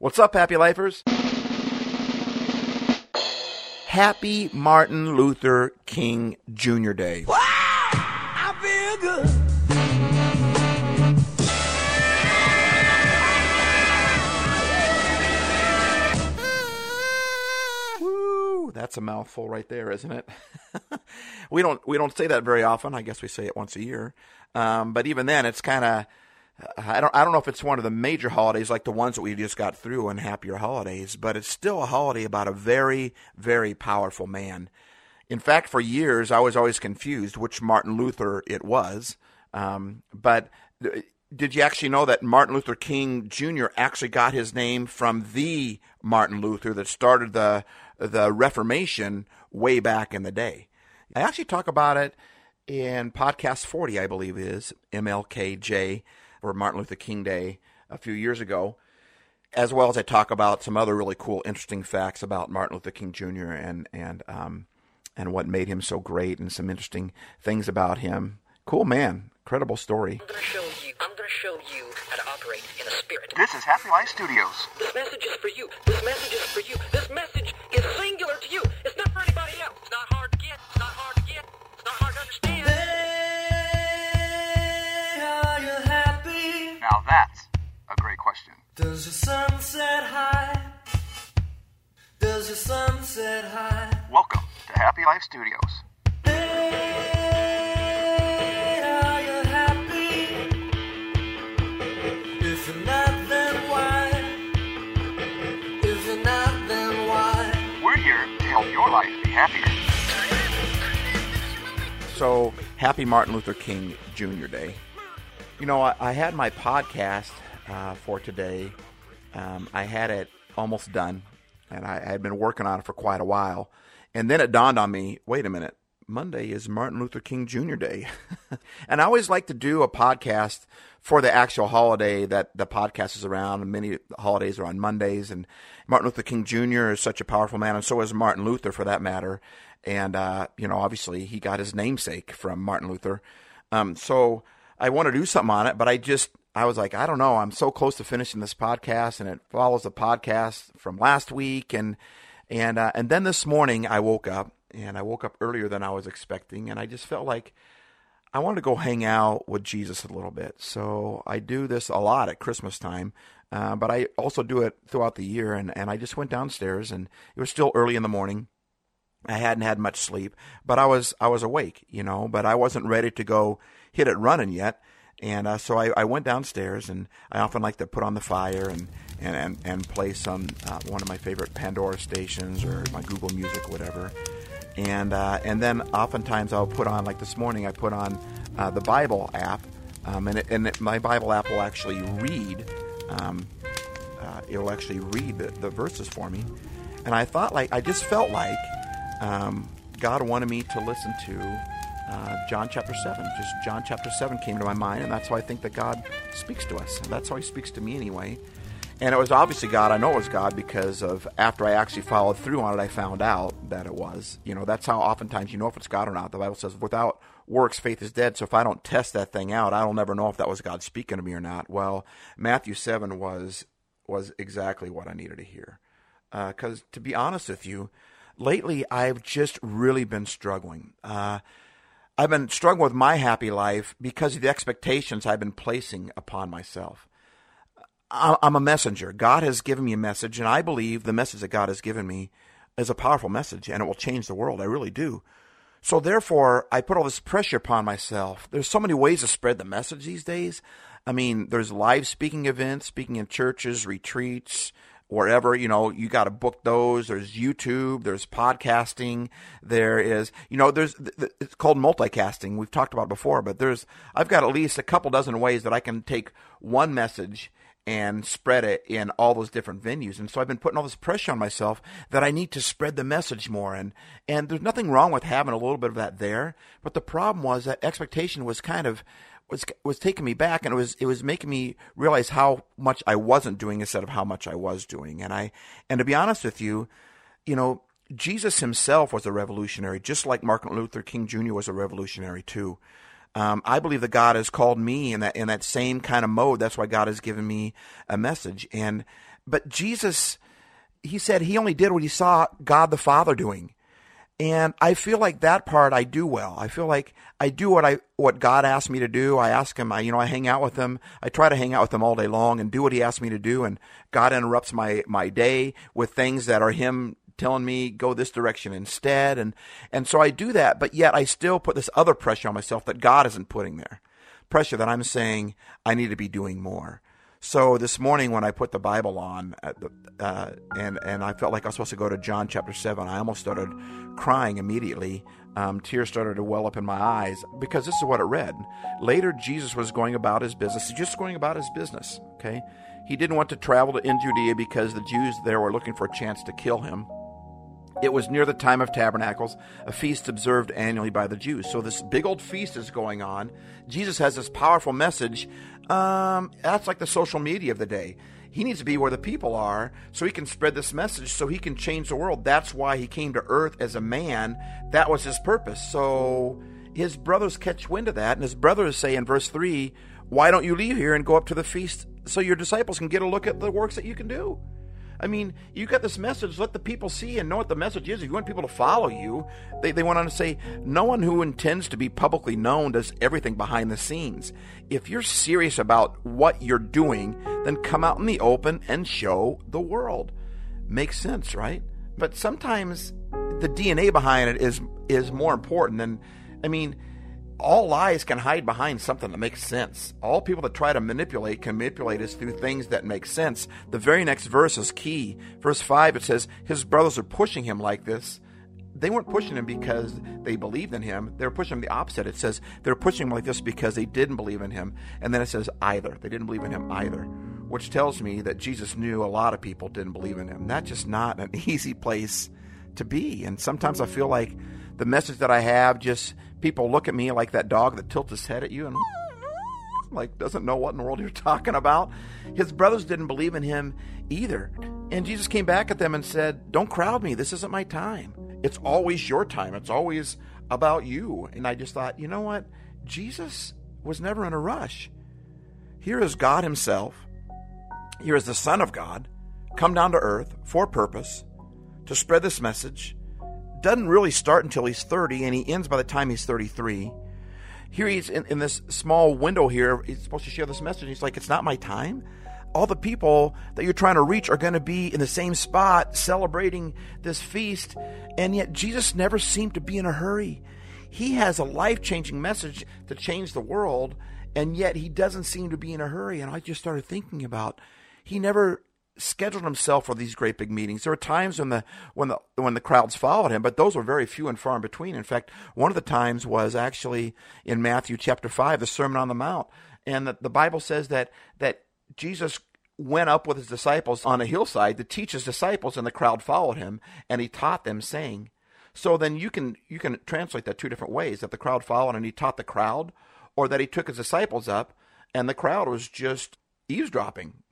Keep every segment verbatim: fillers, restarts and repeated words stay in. What's up, Happy Lifers? Happy Martin Luther King Junior Day. Wow! I feel good. Woo! That's a mouthful right there, isn't it? we don't we don't say that very often. I guess we say it once a year. Um, but even then, it's kind of. I don't I don't know if it's one of the major holidays like the ones that we just got through on Happier Holidays, but it's still a holiday about a very, very powerful man. In fact, for years, I was always confused which Martin Luther it was. Um, but did you actually know that Martin Luther King Junior actually got his name from the Martin Luther that started the the Reformation way back in the day? I actually talk about it in podcast forty, I believe it is, M L K J, or Martin Luther King Day a few years ago, as well as I talk about some other really cool, interesting facts about Martin Luther King Junior and and um, and what made him so great and some interesting things about him. Cool man. Incredible story. I'm going to show you, I'm going to show you how to operate in the spirit. This is Happy Life Studios. This message is for you. This message is for you. This message is singular to you. It's not for anybody else. It's not hard to get. It's not hard to get. It's not hard to understand. Now that's a great question. Does the sun set high? Does the sun set high? Welcome to Happy Life Studios. Hey, are you happy? If you're not, then why? If you're not, then why? We're here to help your life be happier. So, happy Martin Luther King Junior Day. You know, I, I had my podcast uh, for today. Um, I had it almost done, and I, I had been working on it for quite a while. And then it dawned on me, wait a minute, Monday is Martin Luther King Junior Day. And I always like to do a podcast for the actual holiday that the podcast is around. Many holidays are on Mondays, and Martin Luther King Junior is such a powerful man, and so is Martin Luther for that matter. And, uh, you know, obviously he got his namesake from Martin Luther. Um, so... I want to do something on it, but I just, I was like, I don't know. I'm so close to finishing this podcast, and it follows the podcast from last week. And, and, uh, and then this morning I woke up, and I woke up earlier than I was expecting. And I just felt like I wanted to go hang out with Jesus a little bit. So I do this a lot at Christmas time, uh, but I also do it throughout the year. And, and I just went downstairs, and it was still early in the morning. I hadn't had much sleep, but I was I was awake, you know, but I wasn't ready to go hit it running yet. And uh, so I, I went downstairs, and I often like to put on the fire and, and, and, and play some, uh, one of my favorite Pandora stations or my Google Music, whatever. And, uh, and then oftentimes I'll put on, like this morning, I put on uh, the Bible app, um, and, it, and it, my Bible app will actually read, um, uh, it'll actually read the, the verses for me. And I thought like, I just felt like, Um, God wanted me to listen to uh, John chapter seven. Just John chapter seven came to my mind, and that's how I think that God speaks to us. And that's how He speaks to me anyway. And it was obviously God. I know it was God because of after I actually followed through on it, I found out that it was. You know, that's how oftentimes you know if it's God or not. The Bible says, without works, faith is dead. So if I don't test that thing out, I'll never know if that was God speaking to me or not. Well, Matthew seven was, was exactly what I needed to hear. Because uh, to be honest with you, lately, I've just really been struggling. Uh, I've been struggling with my happy life because of the expectations I've been placing upon myself. I'm a messenger. God has given me a message, and I believe the message that God has given me is a powerful message, and it will change the world. I really do. So therefore, I put all this pressure upon myself. There's so many ways to spread the message these days. I mean, there's live speaking events, speaking in churches, retreats, wherever, you know, you got to book those. There's YouTube, there's podcasting, there is, you know, there's, it's called multicasting. We've talked about it before, but there's, I've got at least a couple dozen ways that I can take one message and spread it in all those different venues. And so I've been putting all this pressure on myself that I need to spread the message more. And, and there's nothing wrong with having a little bit of that there, but the problem was that expectation was kind of, was was taking me back, and it was it was making me realize how much I wasn't doing instead of how much I was doing. And I and to be honest with you, you know, Jesus himself was a revolutionary, just like Martin Luther King Junior was a revolutionary too. Um, I believe that God has called me in that in that same kind of mode. That's why God has given me a message. And But Jesus, he said he only did what he saw God the Father doing. And I feel like that part I do well. I feel like I do what I what God asked me to do. I ask him, I, you know, I hang out with him. I try to hang out with him all day long and do what he asked me to do. And God interrupts my, my day with things that are him telling me go this direction instead. And, and so I do that, but yet I still put this other pressure on myself that God isn't putting there. Pressure that I'm saying I need to be doing more. So this morning when I put the Bible on, at the, uh, and and I felt like I was supposed to go to John chapter seven, I almost started crying immediately. Um, tears started to well up in my eyes because this is what it read. Later, Jesus was going about his business. He's just going about his business, okay? He didn't want to travel to in Judea because the Jews there were looking for a chance to kill him. It was near the time of tabernacles, a feast observed annually by the Jews. So this big old feast is going on. Jesus has this powerful message. Um, that's like the social media of the day. He needs to be where the people are so he can spread this message, so he can change the world. That's why he came to earth as a man. That was his purpose. So his brothers catch wind of that, and his brothers say in verse three, why don't you leave here and go up to the feast so your disciples can get a look at the works that you can do? I mean, you got this message, let the people see and know what the message is. If you want people to follow you, they, they went on to say, no one who intends to be publicly known does everything behind the scenes. If you're serious about what you're doing, then come out in the open and show the world. Makes sense, right? But sometimes the D N A behind it is is more important than, I mean, all lies can hide behind something that makes sense. All people that try to manipulate can manipulate us through things that make sense. The very next verse is key. Verse five, it says, his brothers are pushing him like this. They weren't pushing him because they believed in him. They were pushing him the opposite. It says they're pushing him like this because they didn't believe in him. And then it says either. They didn't believe in him either, which tells me that Jesus knew a lot of people didn't believe in him. That's just not an easy place to be. And sometimes I feel like the message that I have just... people look at me like that dog that tilts his head at you and like doesn't know what in the world you're talking about. His brothers didn't believe in him either. And Jesus came back at them and said, don't crowd me. This isn't my time. It's always your time. It's always about you. And I just thought, you know what? Jesus was never in a rush. Here is God himself. Here is the Son of God come down to earth for purpose to spread this message. Doesn't really start until he's thirty, and he ends by the time he's thirty-three. Here he's in, in this small window here. He's supposed to share this message. He's like, it's not my time. All the people that you're trying to reach are going to be in the same spot celebrating this feast. And yet Jesus never seemed to be in a hurry. He has a life-changing message to change the world, and yet he doesn't seem to be in a hurry. And I just started thinking about, he never... scheduled himself for these great big meetings. There were times when the when the when the crowds followed him, but those were very few and far in between. In fact, one of the times was actually in Matthew chapter five, the Sermon on the Mount, and the, the Bible says that that Jesus went up with his disciples on a hillside to teach his disciples, and the crowd followed him, and he taught them, saying. So then you can you can translate that two different ways: that the crowd followed and he taught the crowd, or that he took his disciples up, and the crowd was just eavesdropping.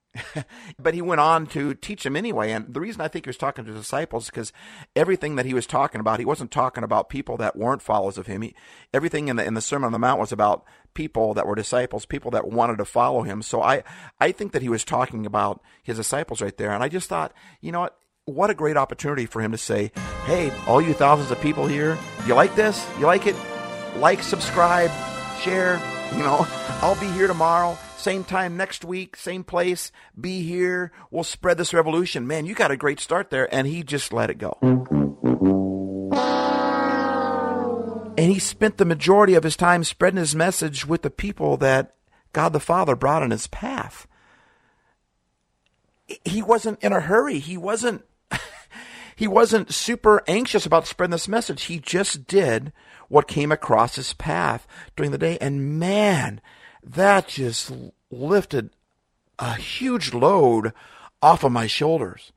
But he went on to teach them anyway. And the reason I think he was talking to the disciples is because everything that he was talking about, he wasn't talking about people that weren't followers of him. He, everything in the in the Sermon on the Mount was about people that were disciples, people that wanted to follow him. So I, I think that he was talking about his disciples right there. And I just thought, you know what, what a great opportunity for him to say, hey, all you thousands of people here, you like this? You like it? Like, subscribe, share, you know, I'll be here tomorrow. Same time next week, same place, be here. We'll spread this revolution. Man, you got a great start there. And he just let it go. And he spent the majority of his time spreading his message with the people that God the Father brought in his path. He wasn't in a hurry. He wasn't, he wasn't super anxious about spreading this message. He just did what came across his path during the day. And man, that just lifted a huge load off of my shoulders.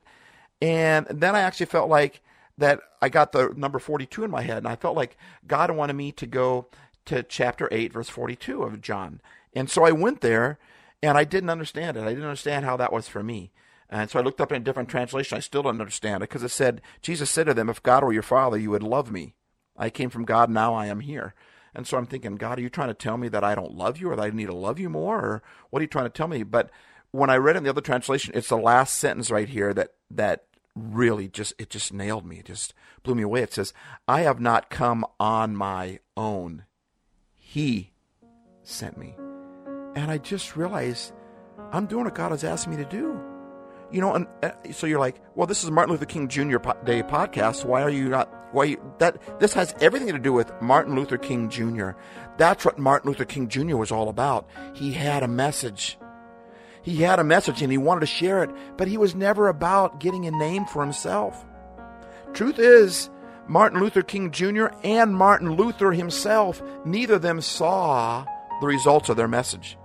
And then I actually felt like that I got the number forty-two in my head, and I felt like God wanted me to go to chapter eight, verse forty-two of John. And so I went there, and I didn't understand it. I didn't understand how that was for me. And so I looked up in a different translation. I still don't understand it, because it said, Jesus said to them, if God were your father, you would love me. I came from God, now I am here. And so I'm thinking, God, are you trying to tell me that I don't love you, or that I need to love you more, or what are you trying to tell me? But when I read it in the other translation, it's the last sentence right here that that really just, it just nailed me. It just blew me away. It says, I have not come on my own. He sent me. And I just realized I'm doing what God has asked me to do. You know, and uh, so you're like, well, this is Martin Luther King Junior po- Day podcast. Why are you not, why you, that, this has everything to do with Martin Luther King Junior That's what Martin Luther King Junior was all about. He had a message. He had a message and he wanted to share it, but he was never about getting a name for himself. Truth is, Martin Luther King Junior and Martin Luther himself, neither of them saw the results of their message.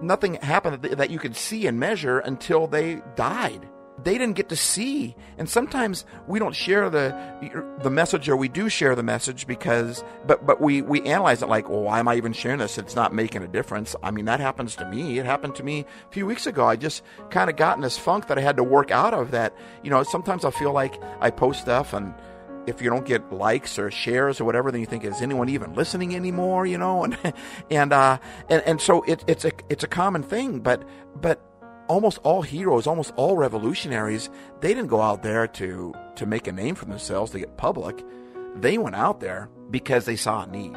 Nothing happened that you could see and measure until they died. They didn't get to see. And sometimes we don't share the the message, or we do share the message because, but but we, we analyze it like, well, why am I even sharing this? It's not making a difference. I mean, that happens to me. It happened to me a few weeks ago. I just kind of got in this funk that I had to work out of that. You know, sometimes I feel like I post stuff, and if you don't get likes or shares or whatever, then you think, is anyone even listening anymore? You know, and and uh, and, and so it, it's a it's a common thing. But but almost all heroes, almost all revolutionaries, they didn't go out there to to make a name for themselves, to get public. They went out there because they saw a need,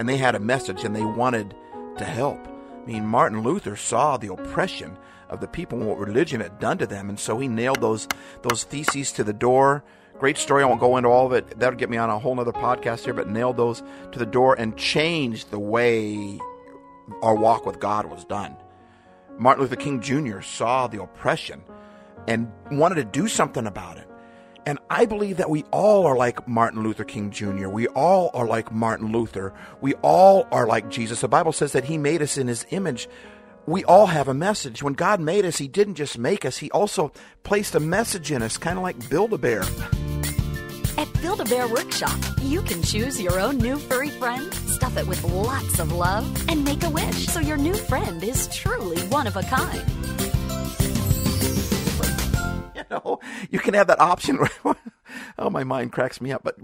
and they had a message, and they wanted to help. I mean, Martin Luther saw the oppression of the people and what religion had done to them, and so he nailed those those theses to the door. Great story. I won't go into all of it. That'll get me on a whole nother podcast here, but nailed those to the door and changed the way our walk with God was done. Martin Luther King Junior saw the oppression and wanted to do something about it. And I believe that we all are like Martin Luther King Junior We all are like Martin Luther. We all are like Jesus. The Bible says that he made us in his image. We all have a message. When God made us, he didn't just make us. He also placed a message in us, kind of like Build-A-Bear. At Build-A-Bear Workshop, you can choose your own new furry friend, stuff it with lots of love, and make a wish so your new friend is truly one of a kind. You know, you can have that option. Oh, my mind cracks me up. But,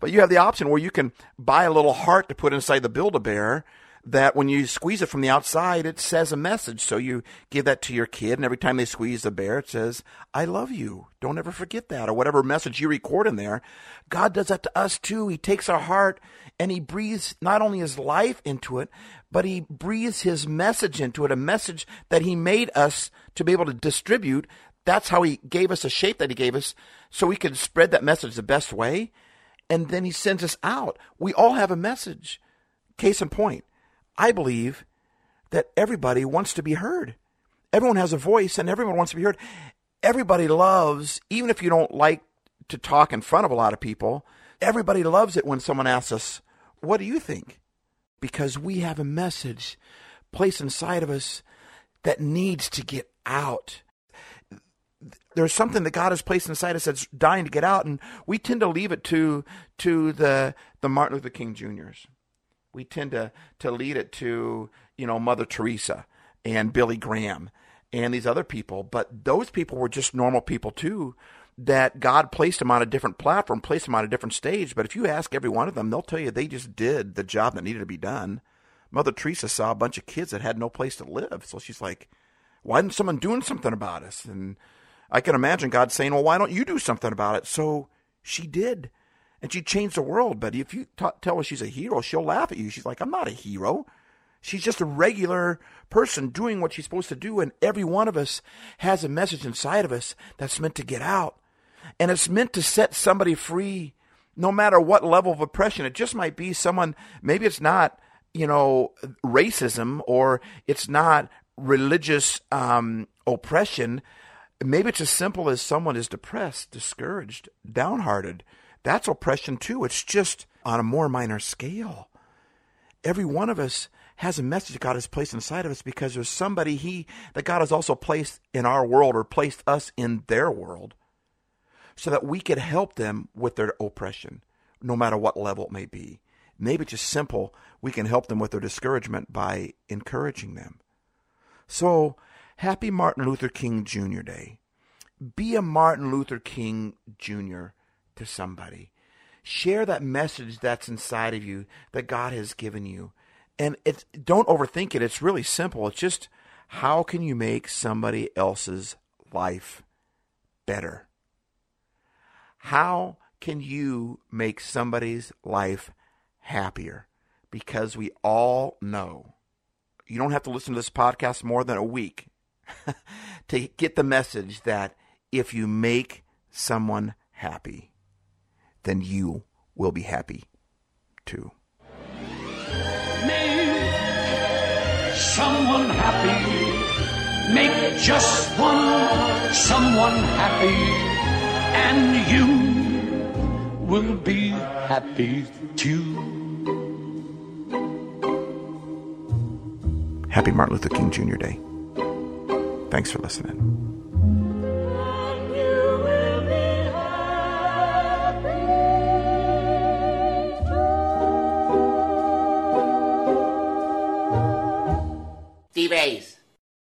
but you have the option where you can buy a little heart to put inside the Build-A-Bear, that when you squeeze it from the outside, it says a message. So you give that to your kid, and every time they squeeze the bear, it says, I love you. Don't ever forget that, or whatever message you record in there. God does that to us too. He takes our heart, and he breathes not only his life into it, but he breathes his message into it, a message that he made us to be able to distribute. That's how he gave us a shape that he gave us, so we could spread that message the best way. And then he sends us out. We all have a message. Case in point. I believe that everybody wants to be heard. Everyone has a voice, and everyone wants to be heard. Everybody loves, even if you don't like to talk in front of a lot of people, everybody loves it when someone asks us, what do you think? Because we have a message placed inside of us that needs to get out. There's something that God has placed inside us that's dying to get out, and we tend to leave it to to the, the Martin Luther King Juniors We tend to, to lead it to, you know, Mother Teresa and Billy Graham and these other people. But those people were just normal people too, that God placed them on a different platform, placed them on a different stage. But if you ask every one of them, they'll tell you they just did the job that needed to be done. Mother Teresa saw a bunch of kids that had no place to live. So she's like, why isn't someone doing something about us? And I can imagine God saying, well, why don't you do something about it? So she did. And she changed the world. But if you t- tell her she's a hero, she'll laugh at you. She's like, I'm not a hero. She's just a regular person doing what she's supposed to do. And every one of us has a message inside of us that's meant to get out. And it's meant to set somebody free, no matter what level of oppression. It just might be someone, maybe it's not, you know, racism, or it's not religious um, oppression. Maybe it's as simple as someone is depressed, discouraged, downhearted. That's oppression too. It's just on a more minor scale. Every one of us has a message God has placed inside of us, because there's somebody he that God has also placed in our world, or placed us in their world, so that we could help them with their oppression, no matter what level it may be. Maybe just simple, we can help them with their discouragement by encouraging them. So, happy Martin Luther King Junior Day. Be a Martin Luther King Junior to somebody. Share that message that's inside of you that God has given you. And it's, don't overthink it. It's really simple. It's just, How can you make somebody else's life better? How can you make somebody's life happier? Because we all know, you don't have to listen to this podcast more than a week to get the message that if you make someone happy, then you will be happy too. Make someone happy. Make just one someone happy, and you will be happy too. Happy Martin Luther King Junior Day. Thanks for listening. T-Base.